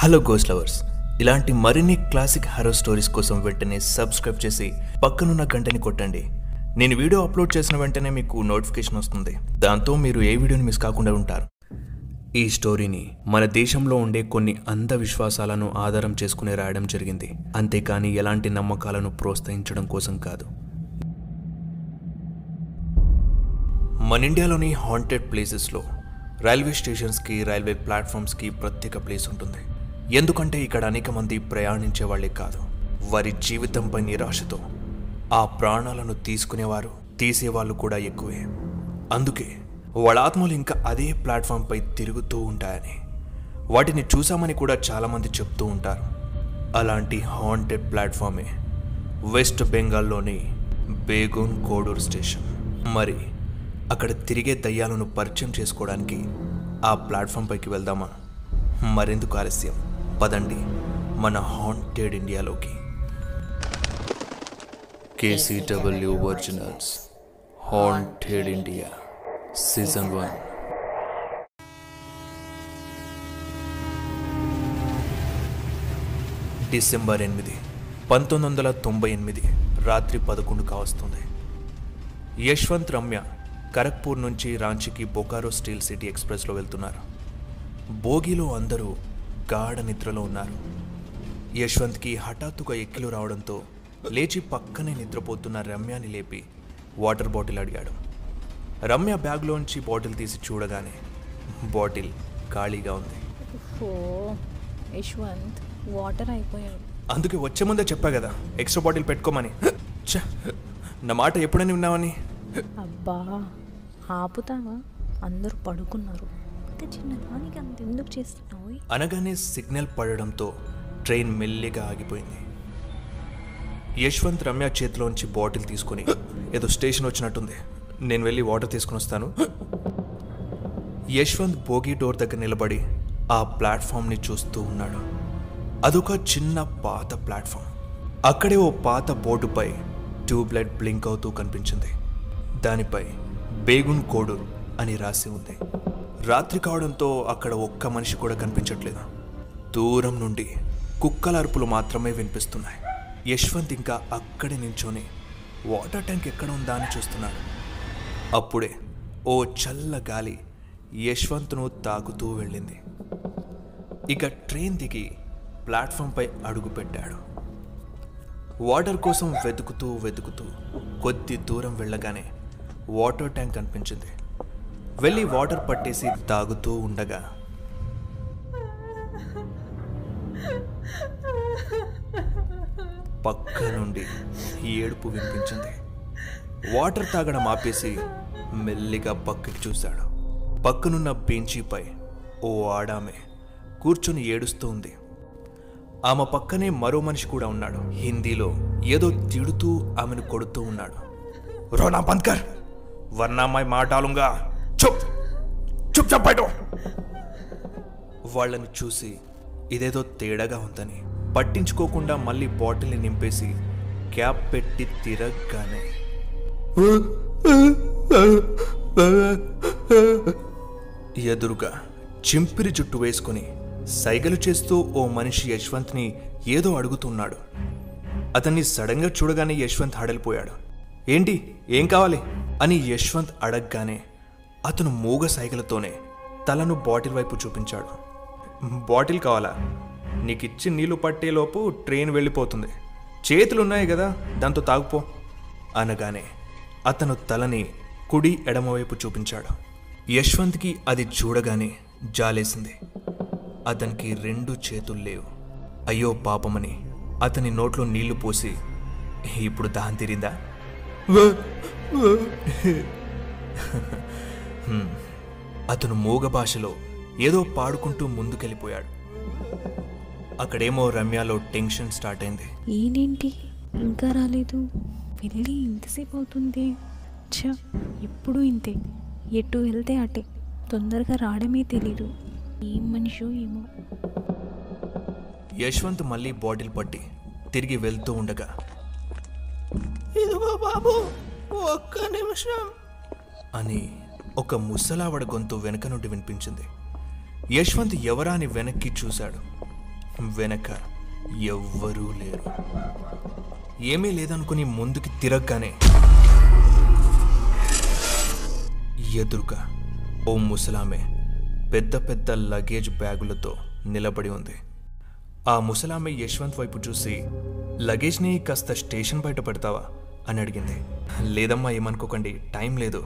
Hello ghost lovers, ఇలాంటి మరిన్ని classic horror stories కోసం వెంటనే సబ్స్క్రైబ్ చేసి పక్కనున్న గంటని కొట్టండి. నేను వీడియో అప్లోడ్ చేసిన వెంటనే మీకు నోటిఫికేషన్ వస్తుంది. దాంతో మీరు ఏ వీడియోని మిస్ కాకుండా ఉంటారు. ఈ స్టోరీని మన దేశంలో ఉండే కొన్ని అంధవిశ్వాసాలను ఆధారం చేసుకుని రాయడం జరిగింది, అంతేకాని ఎలాంటి నమ్మకాలను ప్రోత్సహించడం కోసం కాదు. మన ఇండియాలోని హాంటెడ్ ప్లేసెస్లో రైల్వే స్టేషన్స్కి, రైల్వే ప్లాట్ఫామ్స్కి ప్రత్యేక ప్లేస్ ఉంటుంది. ఎందుకంటే ఇక్కడ అనేక మంది ప్రయాణించే వాళ్ళే కాదు, వారి జీవితంపై నిరాశతో ఆ ప్రాణాలను తీసుకునేవారు, తీసేవాళ్ళు కూడా ఎక్కువే. అందుకే వాళ్ళ ఆత్మలు ఇంకా అదే ప్లాట్ఫామ్పై తిరుగుతూ ఉంటాయని, వాటిని చూసామని కూడా చాలామంది చెప్తూ ఉంటారు. అలాంటి హాంటెడ్ ప్లాట్ఫామే వెస్ట్ బెంగాల్లోని బెగున్కోడూర్ స్టేషన్. మరి అక్కడ తిరిగే దయ్యాలను పరిచయం చేసుకోవడానికి ఆ ప్లాట్ఫామ్ పైకి వెళ్దామా? మరెందుకు ఆలస్యం, పదండి మన హాంటెడ్ ఇండియాలోకి. KCW originals haunted India season 1. December 8, 1998 రాత్రి 11 కావస్తుంది. యశ్వంత్, రమ్య కరక్పూర్ నుంచి రాంచీకి బొకారో స్టీల్ సిటీ ఎక్స్ప్రెస్లో వెళ్తున్నారు. బోగిలో అందరూ గాఢ నిద్రలో ఉన్నారు. యశ్వంత్కి హఠాత్తుగా ఎక్కిలు రావడంతో లేచి పక్కనే నిద్రపోతున్న రమ్యని లేపి వాటర్ బాటిల్ అడిగాడు. రమ్య బ్యాగ్లోంచి బాటిల్ తీసి చూడగానే బాటిల్ ఖాళీగా ఉంది. యశ్వంత్ వాటర్ అయిపోయాడు. అందుకే వచ్చే ముందే చెప్పా కదా ఎక్స్ట్రా బాటిల్ పెట్టుకోమని. నా మాట ఎప్పుడని విన్నావని? అబ్బా ఆపుతావా, అందరూ పడుకున్నారు, చిన్నదానికి అంత ఎందుకు చేస్తున్నావు అనగానే సిగ్నల్ పడడంతో ట్రైన్ మెల్లిగా ఆగిపోయింది. యశ్వంత్ రమ్య చేతిలోంచి బాటిల్ తీసుకుని ఏదో స్టేషన్ వచ్చినట్టుంది, నేను వెళ్ళి వాటర్ తీసుకుని వస్తాను. యశ్వంత్ బోగి డోర్ దగ్గర నిలబడి ఆ ప్లాట్ఫామ్ని చూస్తూ ఉన్నాడు. అదొక చిన్న పాత ప్లాట్ఫామ్. అక్కడే ఓ పాత బోర్డుపై ట్యూబ్లైట్ బ్లింక్ అవుతూ కనిపించింది. దానిపై బెగున్కోడూర్ అని రాసి ఉంది. రాత్రి కావడంతో అక్కడ ఒక్క మనిషి కూడా కనిపించట్లేదు. దూరం నుండి కుక్కల అరుపులు మాత్రమే వినిపిస్తున్నాయి. యశ్వంత్ ఇంకా అక్కడే నించొని వాటర్ ట్యాంక్ ఎక్కడ ఉందా అని చూస్తున్నాడు. అప్పుడే ఓ చల్ల గాలి యశ్వంత్ను తాకుతూ వెళ్ళింది. ఇక ట్రైన్ దిగి ప్లాట్ఫామ్పై అడుగుపెట్టాడు. వాటర్ కోసం వెతుకుతూ వెతుకుతూ కొద్ది దూరం వెళ్ళగానే వాటర్ ట్యాంక్ కనిపించింది. వెళ్ళి వాటర్ పట్టేసి తాగుతూ ఉండగా పక్క నుండి ఏడుపు వినిపించింది. వాటర్ తాగడం ఆపేసి మెల్లిగా పక్కకి చూశాడు. పక్కనున్న బెంచీపై ఓ ఆడామె కూర్చుని ఏడుస్తూ ఉంది. ఆమె పక్కనే మరో మనిషి కూడా ఉన్నాడు. హిందీలో ఏదో తిడుతూ ఆమెను కొడుతూ ఉన్నాడు. రోనా బంద్కర్ వర్ణామాయ్ మాటాలుగా చుప్ చుప్ చెప్పాడు. వాళ్ళని చూసి ఇదేదో తేడాగా ఉందని పట్టించుకోకుండా మళ్ళీ బాటిల్ని నింపేసి క్యాప్ పెట్టి తిరగగానే ఎదురుగా చింపిరి జుట్టు వేసుకుని సైగలు చేస్తూ ఓ మనిషి యశ్వంత్ని ఏదో అడుగుతున్నాడు. అతన్ని సడన్గా చూడగానే యశ్వంత్ హడలిపోయాడు. ఏంటి, ఏం కావాలి అని యశ్వంత్ అడగగానే అతను మూగ సైగలతోనే తలను బాటిల్ వైపు చూపించాడు. బాటిల్ కావాలా? నీకిచ్చి నీళ్లు పట్టేలోపు ట్రైన్ వెళ్ళిపోతుంది, చేతులున్నాయి కదా, దాంతో తాగుపో అనగానే అతను తలని కుడి ఎడమవైపు చూపించాడు. యశ్వంత్కి అది చూడగానే జాలేసింది. అతనికి రెండు చేతులు లేవు. అయ్యో పాపమని అతని నోట్లో నీళ్లు పోసి ఇప్పుడు దాహం తీరిందా, అతను మూగ భాషలో ఏదో పాడుకుంటూ ముందుకెళ్ళిపోయాడు. అక్కడేమో రమ్యలో టెన్షన్ స్టార్ట్ అయింది. ఏంటి ఇంకా రాలేదు, వెళ్ళి ఇంతసేపు అవుతుంది, ఎప్పుడు ఇంతే, ఎటు వెళ్తే అటే, తొందరగా రావడమే తెలీదు, ఏం మనిషో ఏమో. యశ్వంత్ మళ్ళీ బాటిల్ పట్టి తిరిగి వెళ్తూ ఉండగా ఇదిగో బాబు ఒక్క నిమిషం అని ఒక ముసలావిడ గొంతు వెనక నుండి వినిపించింది. యశ్వంత్ ఎవరా అని వెనక్కి చూశాడు. వెనక ఎవ్వరూ లేరు. ఏమీ లేదనుకుని ముందుకి తిరగగానే ఎదురుగా ఓ ముసలామె పెద్ద పెద్ద లగేజ్ బ్యాగులతో నిలబడి ఉంది. ఆ ముసలామె యశ్వంత్ వైపు చూసి, లగేజ్ని కాస్త స్టేషన్ బయట పెడతావా అని అడిగింది. లేదమ్మా, ఏమనుకోకండి, టైం లేదు.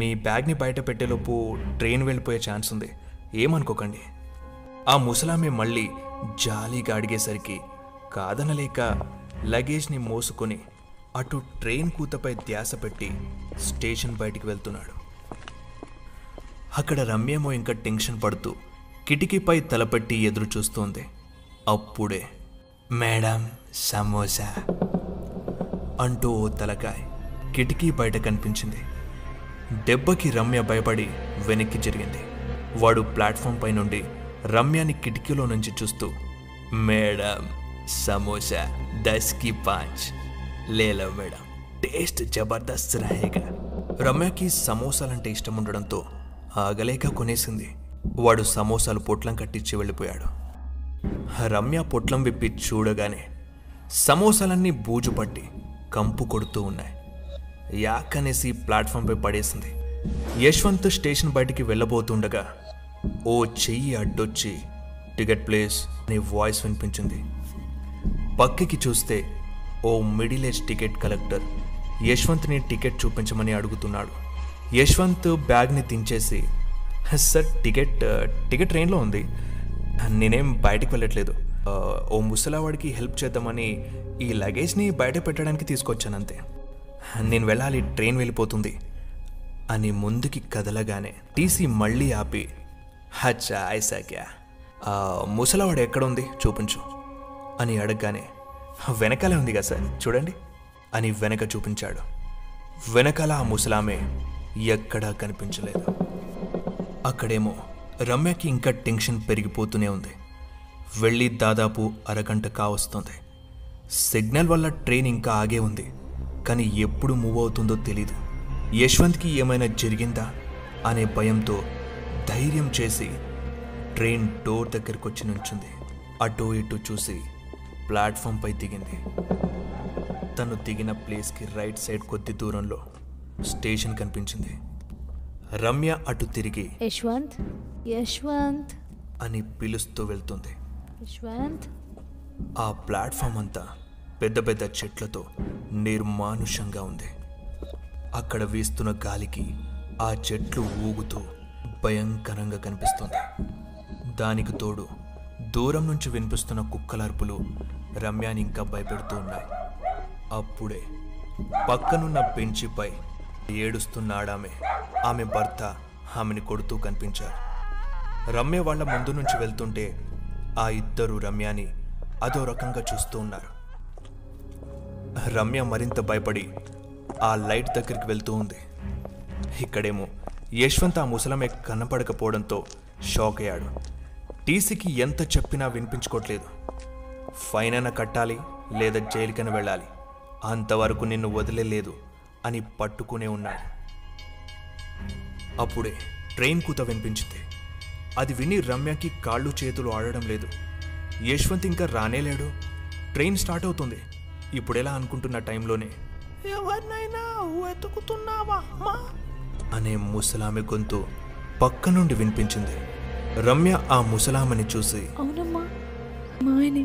మీ బ్యాగ్ని బయట పెట్టేలోపు ట్రైన్ వెళ్ళిపోయే ఛాన్స్ ఉంది, ఏమనుకోకండి. ఆ ముసలామె మళ్ళీ జాలీగా అడిగేసరికి కాదనలేక లగేజ్ని మోసుకొని అటు ట్రైన్ కూతపై ధ్యాస పెట్టి స్టేషన్ బయటికి వెళ్తున్నాడు. అక్కడ రమ్యేమో ఇంకా టెన్షన్ పడుతూ కిటికీపై తలపెట్టి ఎదురు చూస్తోంది. అప్పుడే మేడం సమోసా అంటూ ఓ తలకాయ కిటికీ బయట కనిపించింది. దెబ్బకి రమ్య భయపడి వెనక్కి జరిగింది. వాడు ప్లాట్ఫామ్ పై నుండి రమ్యాని కిటికీలో నుంచి చూస్తూ, మేడం సమోసా 10 కి 5 లేలో మేడం, టేస్ట్ జబర్దస్త్ రహేగా. రమ్యకి సమోసాలంటే ఇష్టం ఉండడంతో ఆగలేక కొనేసింది. వాడు సమోసాలు పొట్లం కట్టించి వెళ్ళిపోయాడు. రమ్య పొట్లం విప్పి చూడగానే సమోసాలన్నీ బూజు పట్టి కంపు కొడుతూ ఉన్నాయి. యాకనేసి ప్లాట్ఫామ్పై పడేసింది. యశ్వంత్ స్టేషన్ బయటికి వెళ్ళబోతుండగా ఓ చెయ్యి అడ్డొచ్చి టికెట్ ప్లేస్ అనే వాయిస్ వినిపించింది. పక్కకి చూస్తే ఓ మిడిల్ ఏజ్ టికెట్ కలెక్టర్ యశ్వంత్ని టికెట్ చూపించమని అడుగుతున్నాడు. యశ్వంత్ బ్యాగ్ని దించేసి, సార్ టికెట్ ట్రైన్లో ఉంది, నేనేం బయటకు వెళ్ళట్లేదు, ఓ ముసలావాడికి హెల్ప్ చేద్దామని ఈ లగేజ్ని బయట పెట్టడానికి తీసుకొచ్చానంతే, నేను వెళ్ళాలి, ట్రైన్ వెళ్ళిపోతుంది అని ముందుకి కదలగానే టీసీ మళ్ళీ ఆపి, హచ్చా ఐసాక్యా, ముసలవాడు ఎక్కడుంది చూపించు అని అడగగానే, వెనకాలే ఉంది కదా సార్ చూడండి అని వెనక చూపించాడు. వెనకాల ఆ ముసలామె ఎక్కడా కనిపించలేదు. అక్కడేమో రమ్యకి ఇంకా టెన్షన్ పెరిగిపోతూనే ఉంది. వెళ్ళి దాదాపు అరగంట కావస్తుంది. సిగ్నల్ వల్ల ట్రైన్ ఇంకా ఆగే ఉంది, కానీ ఎప్పుడు మూవ్ అవుతుందో తెలీదు. యశ్వంత్కి ఏమైనా జరిగిందా అనే భయంతో ధైర్యం చేసి ట్రైన్ డోర్ దగ్గరకు వచ్చి నుంచింది. అటు ఇటు చూసి ప్లాట్ఫామ్పై దిగింది. తను దిగిన ప్లేస్కి రైట్ సైడ్ కొద్ది దూరంలో స్టేషన్ కనిపించింది. రమ్య అటు తిరిగి యశ్వంత్ యశ్వంత్ అని పిలుస్తూ వెళ్తుంది. యశ్వంత్. ఆ ప్లాట్ఫామ్ అంతా పెద్ద పెద్ద చెట్లతో నిర్మానుషంగా ఉంది. అక్కడ వీస్తున్న గాలికి ఆ చెట్లు ఊగుతూ భయంకరంగా కనిపిస్తుంది. దానికి తోడు దూరం నుంచి వినిపిస్తున్న కుక్కలర్పులు రమ్యాని ఇంకా భయపెడుతూ ఉన్నాయి. అప్పుడే పక్కనున్న బెంచిపై ఏడుస్తున్నాడామె, ఆమె భర్త ఆమెని కొడుతూ కనిపించారు. రమ్య వాళ్ళ ముందు నుంచి వెళ్తుంటే ఆ ఇద్దరు రమ్యాని అదో రకంగా చూస్తూ ఉన్నారు. రమ్య మరింత భయపడి ఆ లైట్ దగ్గరికి వెళ్తూ ఉంది. ఇక్కడేమో యశ్వంత్ ఆ ముసలమే కనపడకపోవడంతో షాక్ అయ్యాడు. టీసీకి ఎంత చెప్పినా వినిపించుకోవట్లేదు. ఫైన్ అయినా కట్టాలి, లేదా జైలుకైనా వెళ్ళాలి, అంతవరకు నిన్ను వదిలేదు అని పట్టుకునే ఉన్నాడు. అప్పుడే ట్రైన్ కూత వినిపించింది. అది విని రమ్యకి కాళ్ళు చేతులు ఆడడం లేదు. యశ్వంత్ ఇంకా రానేలేడు, ట్రైన్ స్టార్ట్ అవుతుంది. ఇప్పుడెలా అనుకుంటున్న టైంలోనే, ఎవరినైనా వెతుకుతున్నావా అమ్మా అనే ముసలామె గొంతు పక్క నుండి వినిపించింది. రమ్య ఆ ముసలామెని చూసి, అవునమ్మా, మా ఆయన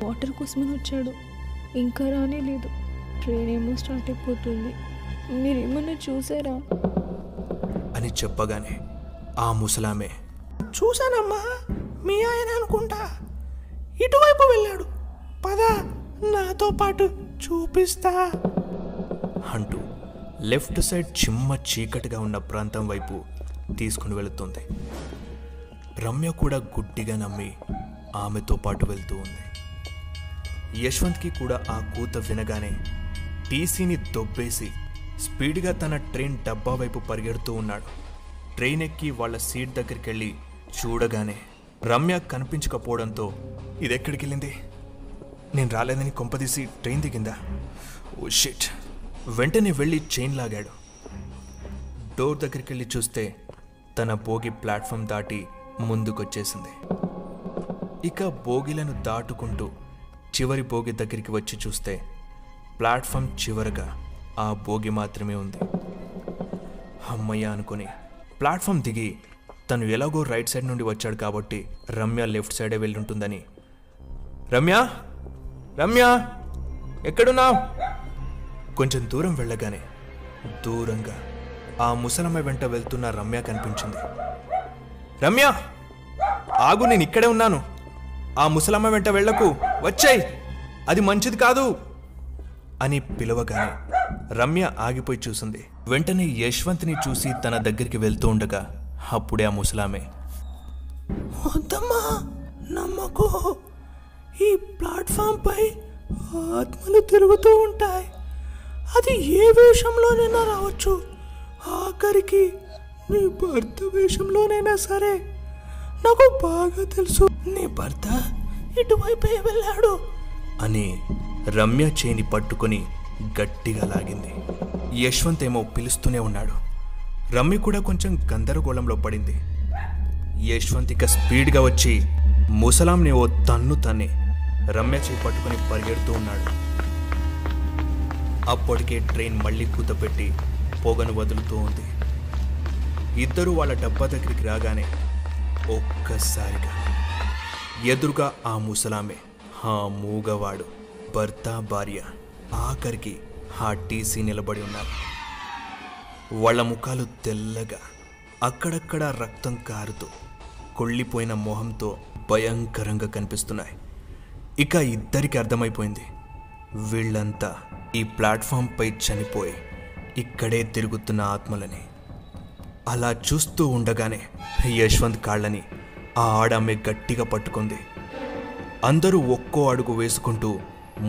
వాటర్ కోసమని వచ్చాడు, ఇంకా రానేలేదు, ట్రైన్ ఏమో స్టార్ట్ అయిపోతుంది, మీరేమన్నా చూసారా అని చెప్పగానే ఆ ముసలామె, చూసానమ్మా, మీ ఆయన అనుకుంటా ఇటువైపు వెళ్ళాడు, పదా నాతో పాటు చూపిస్తా అంటూ లెఫ్ట్ సైడ్ చిమ్మ చీకటిగా ఉన్న ప్రాంతం వైపు తీసుకుని వెళుతుంది. రమ్య కూడా గుడ్డిగా నమ్మి ఆమెతో పాటు వెళ్తూ ఉంది. యశ్వంత్కి కూడా ఆ కూత వినగానే టీసీని దొబ్బేసి స్పీడ్గా తన ట్రైన్ డబ్బా వైపు పరిగెడుతూ ఉన్నాడు. ట్రైన్ ఎక్కి వాళ్ళ సీట్ దగ్గరికి వెళ్ళి చూడగానే రమ్య కనిపించకపోవడంతో, ఇదెక్కడికి వెళ్ళింది, నేను రాలేదని కొంపదీసి ట్రైన్ దిగిందా, ఓ షిట్. వెంటనే వెళ్ళి చైన్ లాగాడు. డోర్ దగ్గరికి వెళ్ళి చూస్తే తన బోగి ప్లాట్ఫామ్ దాటి ముందుకొచ్చేసింది. ఇక బోగిలను దాటుకుంటూ చివరి బోగి దగ్గరికి వచ్చి చూస్తే ప్లాట్ఫామ్ చివరగా ఆ బోగి మాత్రమే ఉంది. అమ్మయ్య అనుకుని ప్లాట్ఫామ్ దిగి తను ఎలాగో రైట్ సైడ్ నుండి వచ్చాడు కాబట్టి రమ్య లెఫ్ట్ సైడే వెళ్ళుంటుందని రమ్య రమ్య ఎక్కడున్నావు? కొంచెం దూరం వెళ్ళగానే దూరంగా ఆ ముసలమ్మ వెంట వెళ్తున్న రమ్య కనిపించింది. రమ్య ఆగు, నేను ఇక్కడే ఉన్నాను, ఆ ముసలమ్మ వెంట వెళ్లకు, వచ్చాయి, అది మంచిది కాదు అని పిలవగానే రమ్య ఆగిపోయి చూసింది. వెంటనే యశ్వంత్ని చూసి తన దగ్గరికి వెళ్తూ ఉండగా అప్పుడే ఆ ముసలామె నమ్మకు, ఈ ప్లాట్ఫామ్ పై ఆత్మలు తిరుగుతూ ఉంటాయి, అది ఏ వేషంలోనైనా రావచ్చు, ఆఖరికి నీ భర్త వేషంలోనైనా సరే. నాకు బాగా తెలుసు నీ భర్త ఇటువైపే వెళ్ళాడు అని రమ్య చేయిని పట్టుకొని గట్టిగా లాగింది. యశ్వంత్ ఏమో పిలుస్తూనే ఉన్నాడు. రమ్య కూడా కొంచెం గందరగోళంలో పడింది. యశ్వంత్ ఇక స్పీడ్గా వచ్చి ముసలాంని ఓ తన్ను తన్ని రమ్య చేయి పట్టుకొని పరిగెడుతూ ఉన్నాడు. అప్పటికే ట్రైన్ మళ్ళీ కూతపెట్టి పొగను వదులుతూ ఉంది. ఇద్దరు వాళ్ళ డబ్బా దగ్గరికి రాగానే ఒక్కసారిగా ఎదురుగా ఆ ముసలామే, ఆ మూగవాడు, భర్త, భార్య, ఆఖరికి ఆ టీసీ నిలబడి ఉన్నారు. వాళ్ళ ముఖాలు తెల్లగా, అక్కడక్కడ రక్తం కారుతూ, కొళ్ళిపోయిన మొహంతో భయంకరంగా కనిపిస్తున్నాయి. ఇక ఇద్దరికి అర్థమైపోయింది, వీళ్ళంతా ఈ ప్లాట్ఫామ్పై చనిపోయి ఇక్కడే తిరుగుతున్న ఆత్మలని. అలా చూస్తూ ఉండగానే యశ్వంత్ కాళ్ళని ఆ ఆడమ్మే గట్టిగా పట్టుకుంది. అందరూ ఒక్కో అడుగు వేసుకుంటూ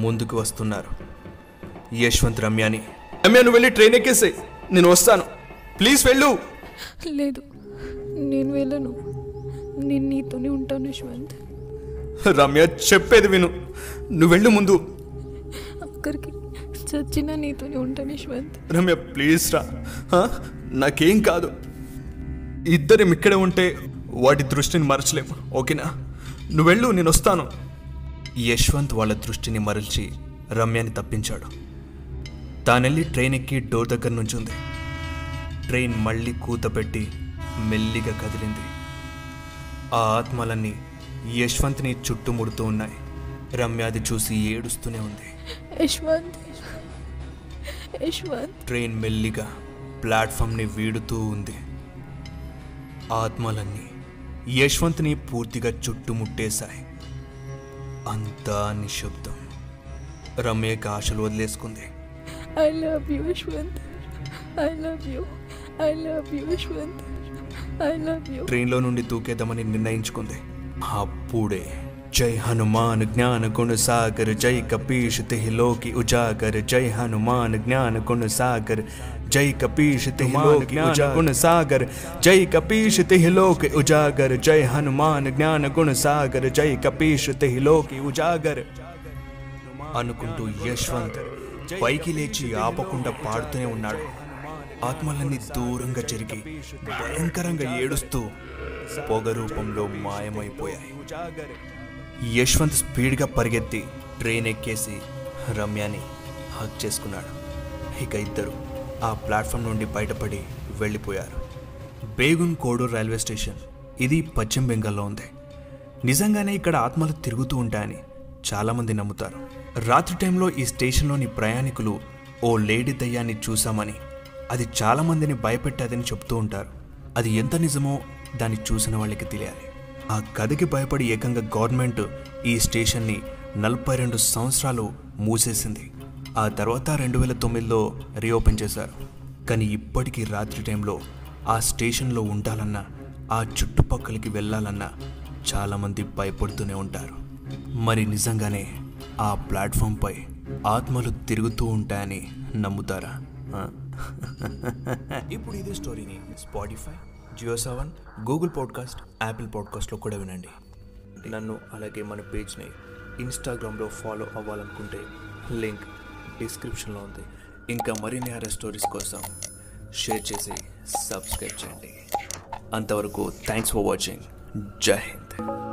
ముందుకు వస్తున్నారు. యశ్వంత్ రమ్యని, రమ్య నువ్వు వెళ్ళి ట్రైన్ ఎక్కేసే, నేను వస్తాను, ప్లీజ్ వెళ్ళు. లేదు నేను వెళ్ళను, నేను నీతోనే ఉంటాను యశ్వంత్. రమ్య చెప్పేది విను, నువ్వు వెళ్ళు ముందు, అక్కడికి చచ్చినా నీతోనే ఉంటాను యశ్వంత్. రమ్య ప్లీజ్ రా, నాకేం కాదు, ఇద్దరం ఇక్కడే ఉంటే వాటి దృష్టిని మరచలేము, ఓకేనా, నువ్వు వెళ్ళు, నేను వస్తాను. యశ్వంత్ వాళ్ళ దృష్టిని మరల్చి రమ్యని తప్పించాడు. తానెళ్ళి ట్రైన్ ఎక్కి డోర్ దగ్గర నుంచుంది. ట్రైన్ మళ్ళీ కూతపెట్టి మెల్లిగా కదిలింది. ఆ ఆత్మలన్నీ యశ్వంత్ని చుట్టుముడుతూ ఉన్నాయి. రమ్యాది చూసి ఏడుస్తూనే ఉంది. యశ్వంత్ యశ్వంత్ ట్రైన్ మెల్లిగా ప్లాట్ఫామ్ని వీడుతూ ఉంది. ఆత్మలన్నీ యశ్వంత్ని పూర్తిగా చుట్టుముట్టేశాయి. అంతా నిశ్శబ్దం. రమ్యకి ఆశలు వదిలేసుకుంది. I love you Yashwant, I love you, I love you Yashwant, I love you. ట్రైన్లో నుండి దూకేద్దామని నిర్ణయించుకుంది. అప్పుడే జై హనుమాన్ జ్ఞాన గుణ సాగర్, జై కపీష్ తిహిలోకి ఉజాగర్, జై హనుమాన్ జ్ఞాన గుణ సాగర్, జై కపీష్ తిహిలోకి గుణ సాగర్, జై కపీష్ తిహిలోకి ఉజాగర్, జై హనుమాన్ జ్ఞాన గుణ సాగర్, జై కపీష్ తిహిలోకి ఉజాగర్ అనుకుంటూ యశ్వంత్ పైకి లేచి ఆపకుండా పాడుతూనే ఉన్నాడు. ఆత్మలన్నీ దూరంగా జరిగి భయంకరంగా ఏడుస్తూ పొగ రూపంలో మాయమైపోయాయి. యశ్వంత్ స్పీడ్గా పరిగెత్తి ట్రైన్ ఎక్కేసి రమ్యని హక్ చేసుకున్నాడు. ఇక ఇద్దరు ఆ ప్లాట్ఫామ్ నుండి బయటపడి వెళ్ళిపోయారు. బేగున్కోడూర్ రైల్వే స్టేషన్, ఇది పశ్చిమ బెంగాల్లో ఉంది. నిజంగానే ఇక్కడ ఆత్మలు తిరుగుతూ ఉంటాయని చాలామంది నమ్ముతారు. రాత్రి టైంలో ఈ స్టేషన్లోని ప్రయాణికులు ఓ లేడీ దయ్యాన్ని చూశామని, అది చాలామందిని భయపెట్టేదని చెప్తూ ఉంటారు. అది ఎంత నిజమో దాన్ని చూసిన వాళ్ళకి తెలియాలి. ఆ కథకి భయపడి ఏకంగా గవర్నమెంట్ ఈ స్టేషన్ని 42 సంవత్సరాలు మూసేసింది. ఆ తర్వాత 2009లో రీఓపెన్ చేశారు. కానీ ఇప్పటికీ రాత్రి టైంలో ఆ స్టేషన్లో ఉండాలన్నా, ఆ చుట్టుపక్కలకి వెళ్ళాలన్నా చాలామంది భయపడుతూనే ఉంటారు. మరి నిజంగానే ఆ ప్లాట్ఫామ్పై ఆత్మలు తిరుగుతూ ఉంటాయని నమ్ముతారా? ఇప్పుడు ఇదే స్టోరీని Spotify, JioSaavn, Google podcast, Apple పాడ్కాస్ట్లో కూడా వినండి. నన్ను అలాగే మన పేజ్ని ఇన్స్టాగ్రామ్లో ఫాలో అవ్వాలనుకుంటే లింక్ డిస్క్రిప్షన్లో ఉంది. ఇంకా మరిన్ని హర స్టోరీస్ కోసం షేర్ చేసి సబ్స్క్రైబ్ చేయండి. అంతవరకు థ్యాంక్స్ ఫర్ వాచింగ్. జై హింద్.